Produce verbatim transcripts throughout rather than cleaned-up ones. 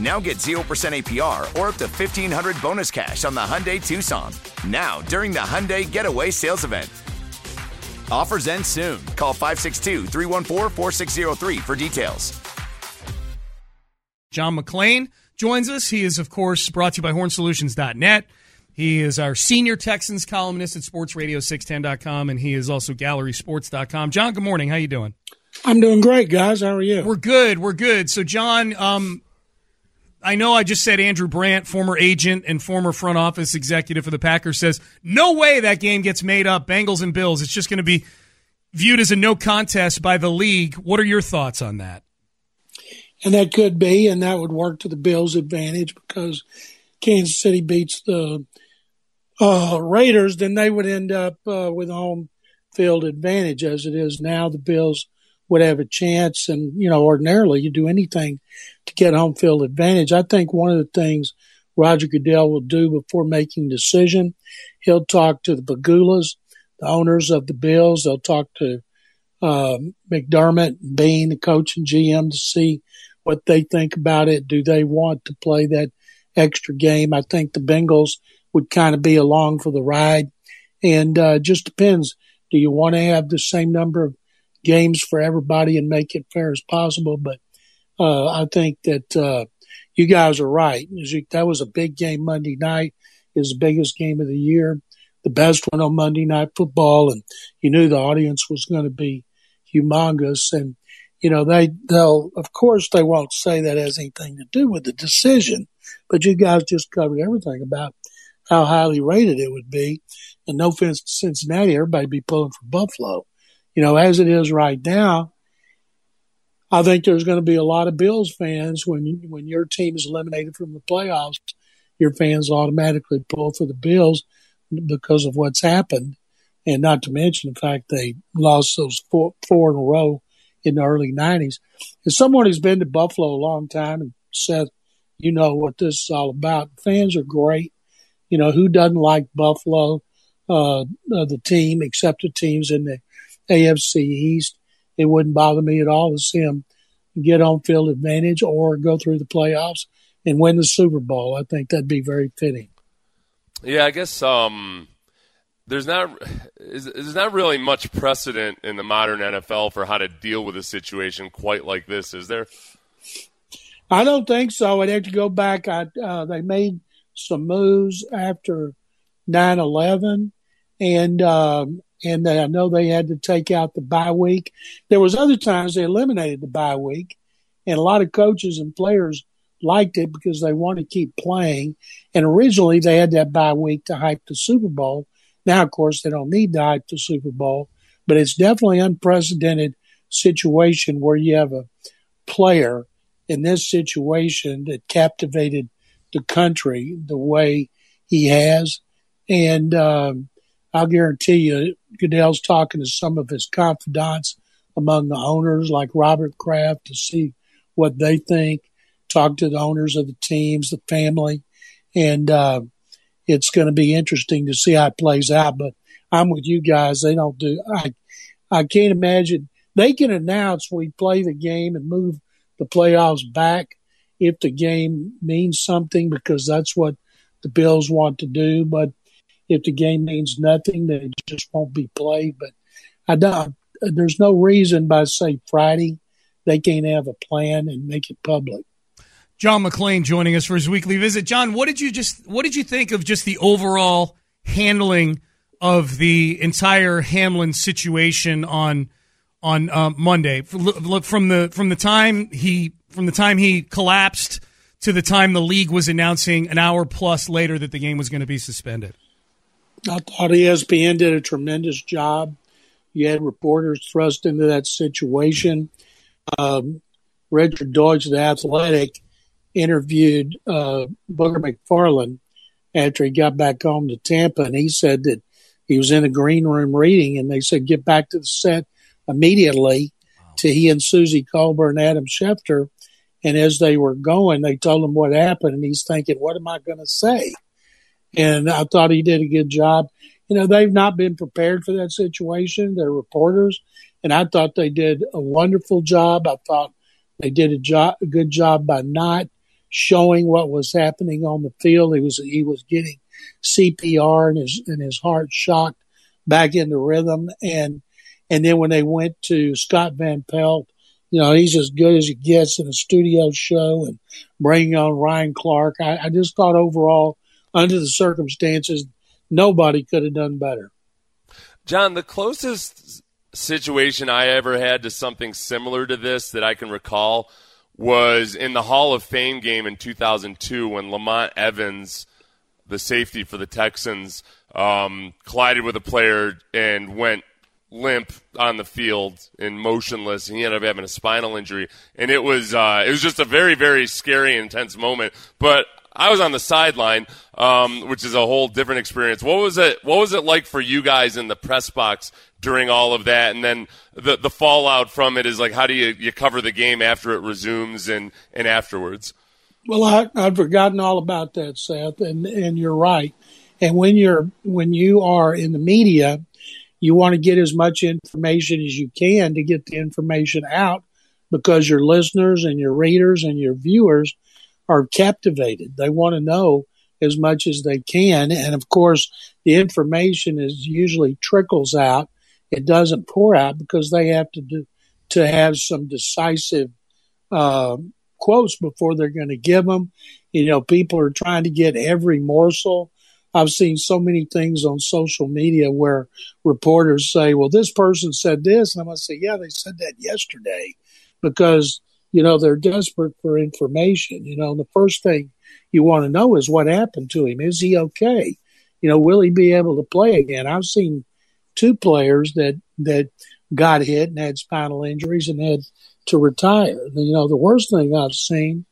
Now get zero percent A P R or up to fifteen hundred dollars bonus cash on the Hyundai Tucson. Now, during the Hyundai Getaway Sales Event. Offers end soon. Call five six two, three one four, four six zero three for details. John McClain joins us. He is, of course, brought to you by Horn Solutions dot net. He is our senior Texans columnist at Sports Radio six ten dot com, and he is also Gallery Sports dot com. John, good morning. How you doing? I'm doing great, guys. How are you? We're good. We're good. So, John, um... I know I just said Andrew Brandt, former agent and former front office executive for the Packers, says no way that game gets made up, Bengals and Bills. It's just going to be viewed as a no contest by the league. What are your thoughts on that? And that could be, and that would work to the Bills' advantage because Kansas City beats the uh, Raiders, then they would end up uh, with home field advantage. As it is now, the Bills would have a chance, and, you know, ordinarily you do anything to get home field advantage. I think one of the things Roger Goodell will do before making decision, he'll talk to the Pagulas, the owners of the Bills. They'll talk to uh, McDermott and Beane, the coach and G M, to see what they think about it. Do they want to play that extra game? I think the Bengals would kind of be along for the ride. And uh, it just depends. Do you want to have the same number of games for everybody and make it fair as possible? But uh, I think that uh, you guys are right. That was a big game Monday night. It was the biggest game of the year, the best one on Monday Night Football, and you knew the audience was going to be humongous. And, you know, they, they'll, of course, they won't say that has anything to do with the decision, but you guys just covered everything about how highly rated it would be. And no offense to Cincinnati, everybody would be pulling for Buffalo. You know, as it is right now, I think there's going to be a lot of Bills fans when you, when your team is eliminated from the playoffs. Your fans automatically pull for the Bills because of what's happened, and not to mention the fact they lost those four, four in a row in the early nineties. As someone who's been to Buffalo a long time, and Seth, you know what this is all about. Fans are great. You know, who doesn't like Buffalo, uh, the team, except the teams in the A F C East? It wouldn't bother me at all to see him get on field advantage or go through the playoffs and win the Super Bowl. I think that'd be very fitting. Yeah, I guess um, there's not there's not really much precedent in the modern N F L for how to deal with a situation quite like this, is there? I don't think so. I'd have to go back. I, uh, they made some moves after nine eleven, and um, – and I know they had to take out the bye week. There was other times they eliminated the bye week, and a lot of coaches and players liked it because they wanted to keep playing. And originally they had that bye week to hype the Super Bowl. Now, of course, they don't need to hype the Super Bowl, but it's definitely an unprecedented situation where you have a player in this situation that captivated the country the way he has. And um, I'll guarantee you, Goodell's talking to some of his confidants among the owners, like Robert Kraft, to see what they think, talk to the owners of the teams, the family, and uh, it's going to be interesting to see how it plays out. But I'm with you guys. They don't do – I I can't imagine. They can announce we play the game and move the playoffs back, if the game means something, because that's what the Bills want to do. But if the game means nothing, then it just won't be played. But I don't, there's no reason by, say, Friday, they can't have a plan and make it public. John McClain joining us for his weekly visit. John, what did you just what did you think of just the overall handling of the entire Hamlin situation on on um, Monday? Look, from the from the time he from the time he collapsed to the time the league was announcing an hour plus later that the game was going to be suspended. I thought E S P N did a tremendous job. You had reporters thrust into that situation. Um, Richard Dodge, the Athletic, interviewed uh, Booker McFarlane after he got back home to Tampa, and he said that he was in a green room reading, and they said, get back to the set immediately. Wow. To he and Susie Colbert and Adam Schefter. And as they were going, they told him what happened, and he's thinking, what am I going to say? And I thought he did a good job. You know, they've not been prepared for that situation. They're reporters, and I thought they did a wonderful job. I thought they did a, job, a good job by not showing what was happening on the field. He was he was getting C P R and his and his heart shocked back into rhythm. And and then when they went to Scott Van Pelt, you know, he's as good as he gets in a studio show, and bringing on Ryan Clark. I, I just thought overall, under the circumstances, nobody could have done better. John, the closest situation I ever had to something similar to this that I can recall was in the Hall of Fame game in two thousand two when Lamont Evans, the safety for the Texans, um, collided with a player and went limp on the field and motionless, and he ended up having a spinal injury. And it was uh, it was just a very, very scary, intense moment. But I was on the sideline, um, which is a whole different experience. What was it? What was it like for you guys in the press box during all of that? And then the the fallout from it is like, how do you, you cover the game after it resumes and, and afterwards? Well, I, I'd forgotten all about that, Seth, and and you're right. And when you're when you are in the media, you want to get as much information as you can to get the information out, because your listeners and your readers and your viewers are captivated. They want to know as much as they can. And of course, the information is usually trickles out. It doesn't pour out, because they have to do, to have some decisive uh, quotes before they're going to give them. You know, people are trying to get every morsel. I've seen so many things on social media where reporters say, well, this person said this. And I'm going to say, yeah, they said that yesterday, because you know, they're desperate for information. You know, the first thing you want to know is what happened to him. Is he okay? You know, will he be able to play again? I've seen two players that that got hit and had spinal injuries and had to retire. You know, the worst thing I've seen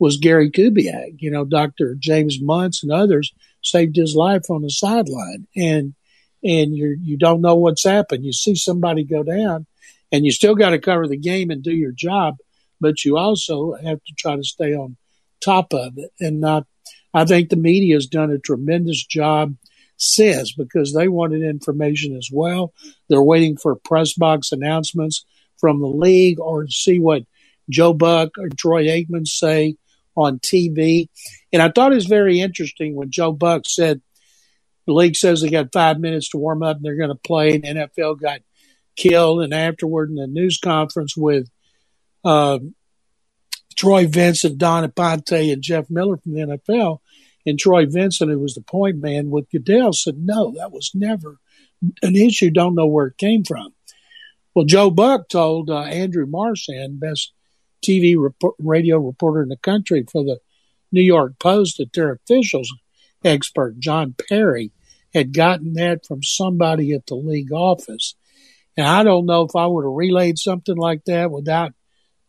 was Gary Kubiak. You know, Doctor James Muntz and others saved his life on the sideline. And and you you don't know what's happened. You see somebody go down, and you still got to cover the game and do your job, but you also have to try to stay on top of it. And not, I think the media has done a tremendous job since, because they wanted information as well. They're waiting for press box announcements from the league, or to see what Joe Buck or Troy Aikman say on T V. And I thought it was very interesting when Joe Buck said, the league says they got five minutes to warm up and they're going to play, and N F L got killed. And afterward in the news conference with, Uh, Troy Vincent, Don Aponte, and Jeff Miller from the N F L, and Troy Vincent, who was the point man with Goodell, said, no, that was never an issue. Don't know where it came from. Well, Joe Buck told uh, Andrew Marchand, best T V rep- radio reporter in the country for the New York Post, that their officials expert, John Perry, had gotten that from somebody at the league office. And I don't know if I would have relayed something like that without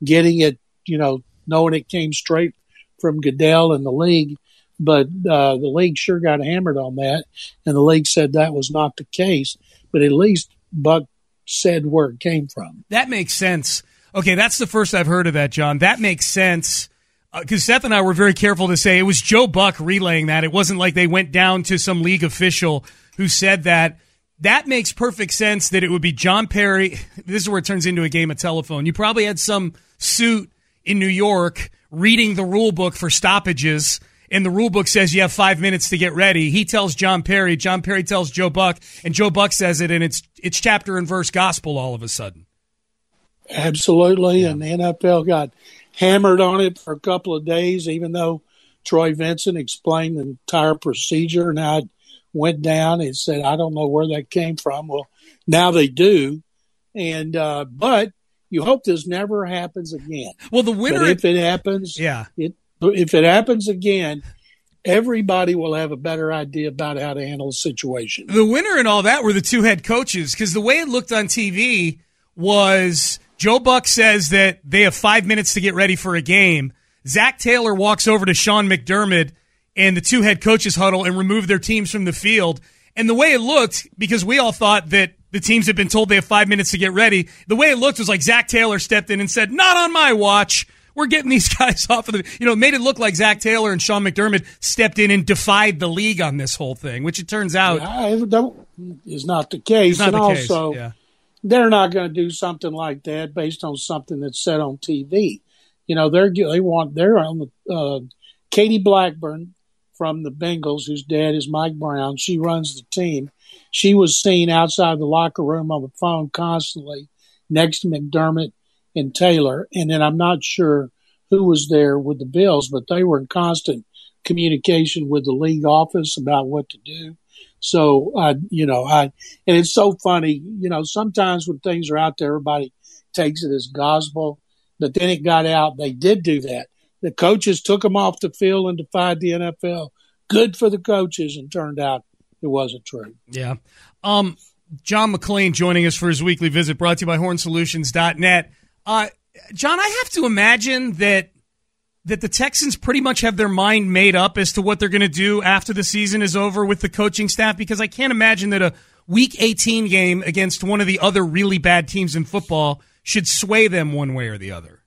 getting it, you know, knowing it came straight from Goodell and the league. But uh, the league sure got hammered on that, and the league said that was not the case. But at least Buck said where it came from. That makes sense. Okay, that's the first I've heard of that, John. That makes sense, because uh, Seth and I were very careful to say it was Joe Buck relaying that. It wasn't like they went down to some league official who said that. That makes perfect sense that it would be John Perry. This is where it turns into a game of telephone. You probably had some suit in New York reading the rule book for stoppages, and the rule book says you have five minutes to get ready. He tells John Perry, John Perry tells Joe Buck, and Joe Buck says it, and it's it's chapter and verse gospel all of a sudden. Absolutely, yeah. And the N F L got hammered on it for a couple of days, even though Troy Vincent explained the entire procedure, and I went down and said, I don't know where that came from. Well, now they do, and uh, but you hope this never happens again. Well, the winner, but if it happens, yeah, it. If it happens again, everybody will have a better idea about how to handle the situation. The winner in all that were the two head coaches, because the way it looked on T V was Joe Buck says that they have five minutes to get ready for a game. Zac Taylor walks over to Sean McDermott and the two head coaches huddle and remove their teams from the field. And the way it looked, because we all thought that the teams had been told they have five minutes to get ready, the way it looked was like Zac Taylor stepped in and said, not on my watch. We're getting these guys off of the, you know, it made it look like Zac Taylor and Sean McDermott stepped in and defied the league on this whole thing, which it turns out I don't, is not the case. It's not and the case. Also, yeah. They're not going to do something like that based on something that's said on T V. You know, they're they want they're on the uh, Katie Blackburn from the Bengals, whose dad is Mike Brown. She runs the team. She was seen outside the locker room on the phone constantly next to McDermott and Taylor, and then I'm not sure who was there with the Bills, but they were in constant communication with the league office about what to do. So, uh, you know, I and it's so funny, you know, sometimes when things are out there, everybody takes it as gospel, but then it got out. They did do that. The coaches took them off the field and defied the N F L. Good for the coaches, and turned out it wasn't true. Yeah. Um, John McClain joining us for his weekly visit, brought to you by Horn Solutions dot net. Uh, John, I have to imagine that that the Texans pretty much have their mind made up as to what they're going to do after the season is over with the coaching staff, because I can't imagine that a Week eighteen game against one of the other really bad teams in football should sway them one way or the other.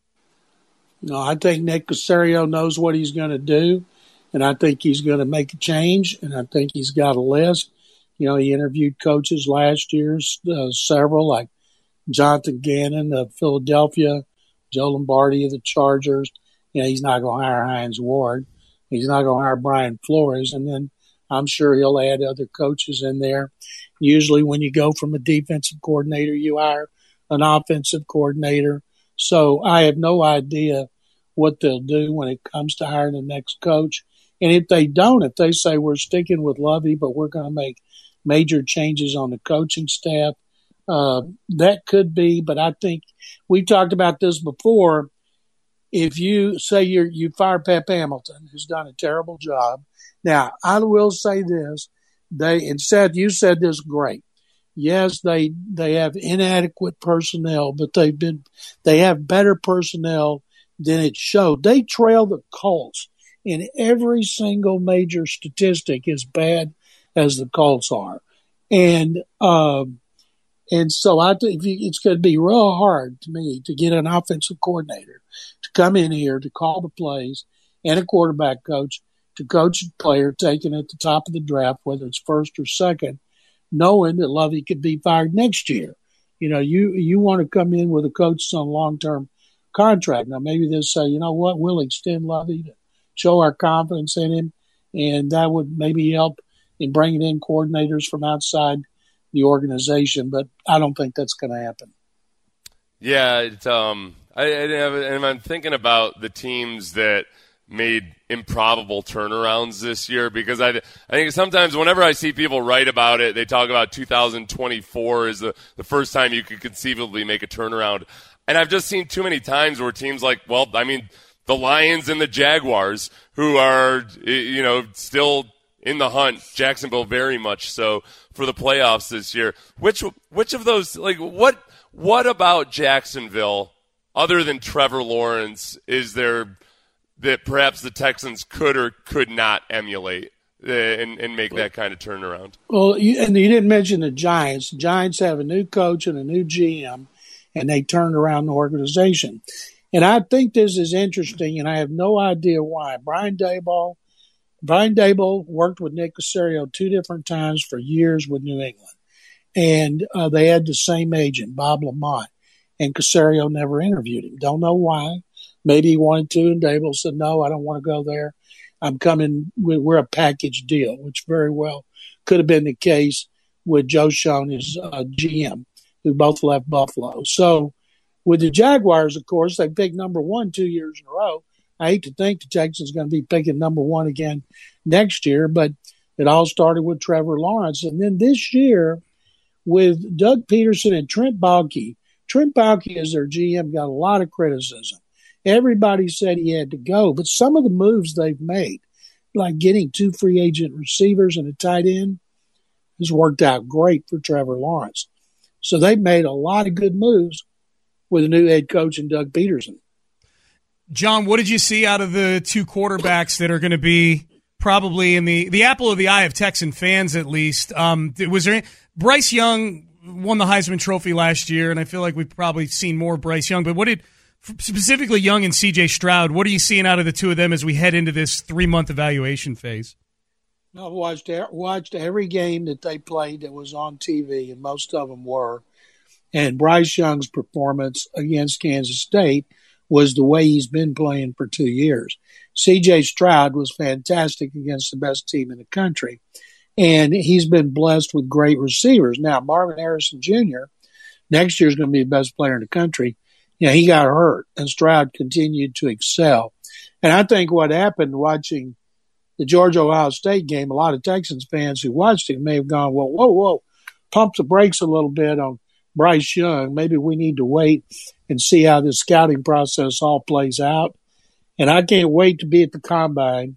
No, I think Nick Caserio knows what he's going to do, and I think he's going to make a change, and I think he's got a list. You know, he interviewed coaches last year, uh, several, like Jonathan Gannon of Philadelphia, Joe Lombardi of the Chargers. You know, he's not going to hire Hines Ward. He's not going to hire Brian Flores. And then I'm sure he'll add other coaches in there. Usually when you go from a defensive coordinator, you hire an offensive coordinator. So I have no idea what they'll do when it comes to hiring the next coach. And if they don't, if they say we're sticking with Lovey, but we're going to make major changes on the coaching staff, Uh, that could be, but I think we talked about this before. If you say you you fire Pep Hamilton, who's done a terrible job. Now, I will say this. They, and Seth, you said this great. Yes, they, they have inadequate personnel, but they've been, they have better personnel than it showed. They trail the Colts in every single major statistic, as bad as the Colts are. And, um, And so I think it's going to be real hard to me to get an offensive coordinator to come in here to call the plays, and a quarterback coach to coach a player taken at the top of the draft, whether it's first or second, knowing that Lovey could be fired next year. You know, you, you want to come in with a coach on a long-term contract. Now, maybe they'll say, you know what, we'll extend Lovey to show our confidence in him, and that would maybe help in bringing in coordinators from outside the organization, but I don't think that's going to happen. Yeah, it's, um, I, I, and I'm thinking about the teams that made improbable turnarounds this year, because I, I think sometimes whenever I see people write about it, they talk about two thousand twenty-four is the, the first time you could conceivably make a turnaround. And I've just seen too many times where teams like, well, I mean, the Lions and the Jaguars, who are, you know, still in the hunt, Jacksonville very much so, for the playoffs this year. Which which of those, like, what what about Jacksonville, other than Trevor Lawrence, is there that perhaps the Texans could or could not emulate and, and make that kind of turnaround? Well, you, and you didn't mention the Giants. The Giants have a new coach and a new G M, and they turned around the organization. And I think this is interesting, and I have no idea why. Brian Daboll, Brian Daboll worked with Nick Caserio two different times for years with New England, and uh, they had the same agent, Bob Lamont, and Caserio never interviewed him. Don't know why. Maybe he wanted to, and Dable said, no, I don't want to go there. I'm coming. We're a package deal, which very well could have been the case with Joe Schoen, his uh, G M, who both left Buffalo. So with the Jaguars, of course, they picked number one two years in a row. I hate to think the Texans are going to be picking number one again next year, but it all started with Trevor Lawrence. And then this year with Doug Peterson and Trent Baalke, Trent Baalke as their G M got a lot of criticism. Everybody said he had to go, but some of the moves they've made, like getting two free agent receivers and a tight end, has worked out great for Trevor Lawrence. So they've made a lot of good moves with a new head coach in Doug Peterson. John, what did you see out of the two quarterbacks that are going to be probably in the, the apple of the eye of Texan fans, at least? Um, was there any, Bryce Young won the Heisman Trophy last year, and I feel like we've probably seen more Bryce Young, but what did specifically Young and C J. Stroud, what are you seeing out of the two of them as we head into this three-month evaluation phase? I've watched, watched every game that they played that was on T V, and most of them were. And Bryce Young's performance against Kansas State was the way he's been playing for two years. C J. Stroud was fantastic against the best team in the country, and he's been blessed with great receivers. Now, Marvin Harrison Junior, next year is going to be the best player in the country. You know, he got hurt, and Stroud continued to excel. And I think what happened watching the Georgia-Ohio State game, a lot of Texans fans who watched it may have gone, well, whoa, whoa, pump the brakes a little bit on Bryce Young. Maybe we need to wait and see how this scouting process all plays out. And I can't wait to be at the Combine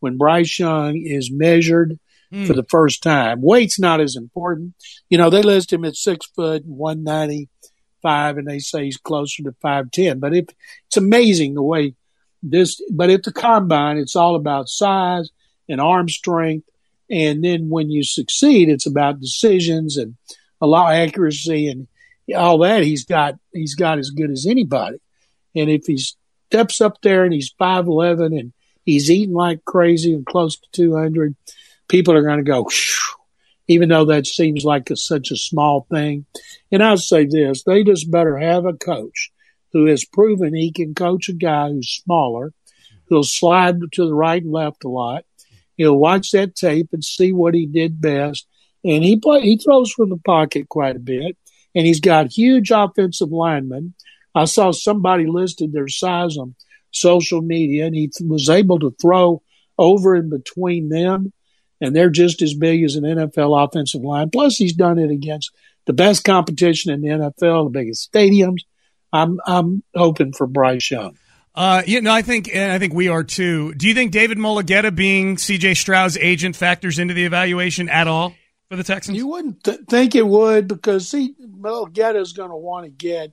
when Bryce Young is measured mm. for the first time. Weight's not as important. You know, they list him at six foot, one ninety-five, and they say he's closer to five ten. But if, it's amazing the way this – but at the Combine, it's all about size and arm strength. And then when you succeed, it's about decisions and a lot of accuracy and all that. He's got he's got as good as anybody. And if he steps up there and he's five eleven and he's eating like crazy and close to two hundred, people are going to go, shh, even though that seems like a, such a small thing. And I'll say this, they just better have a coach who has proven he can coach a guy who's smaller, who'll slide to the right and left a lot. He'll watch that tape and see what he did best. And he play, he throws from the pocket quite a bit, and he's got huge offensive linemen. I saw somebody listed their size on social media, and he th- was able to throw over and between them, and they're just as big as an N F L offensive line. Plus, he's done it against the best competition in the N F L, the biggest stadiums. I'm I'm hoping for Bryce Young. Uh, you know, I think and I think we are too. Do you think David Mulligetta being C J. Stroud's agent factors into the evaluation at all for the Texans? You wouldn't th- think it would, because see, Mulligetta is going to want to get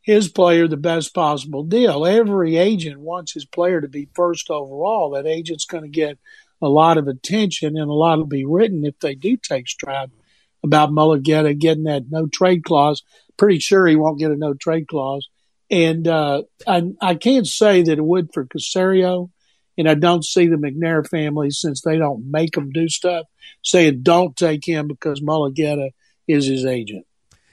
his player the best possible deal. Every agent wants his player to be first overall. That agent's going to get a lot of attention, and a lot will be written if they do take Stroud about Mulligetta getting that no trade clause. Pretty sure he won't get a no trade clause. And uh, I, I can't say that it would for Caserio. And I don't see the McNair family, since they don't make them do stuff, saying don't take him because Mulligetta is his agent.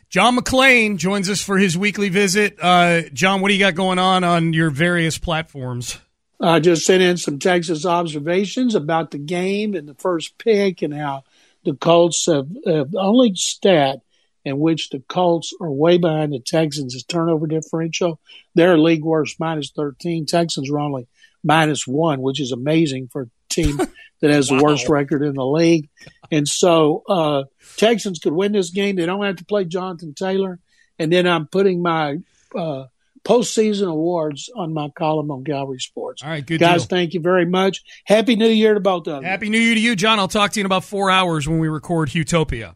John McClain joins us for his weekly visit. Uh, John, what do you got going on on your various platforms? I just sent in some Texas observations about the game and the first pick and how the Colts have, have the only stat in which the Colts are way behind the Texans is turnover differential. They're league worst, minus thirteen. Texans are only minus one, which is amazing for a team that has wow. the worst record in the league. And so uh, Texans could win this game. They don't have to play Jonathan Taylor. And then I'm putting my uh, postseason awards on my column on Gallery Sports. All right, good Guys, deal. Thank you very much. Happy New Year to both of you. Happy New Year to you, John. I'll talk to you in about four hours when we record Utopia.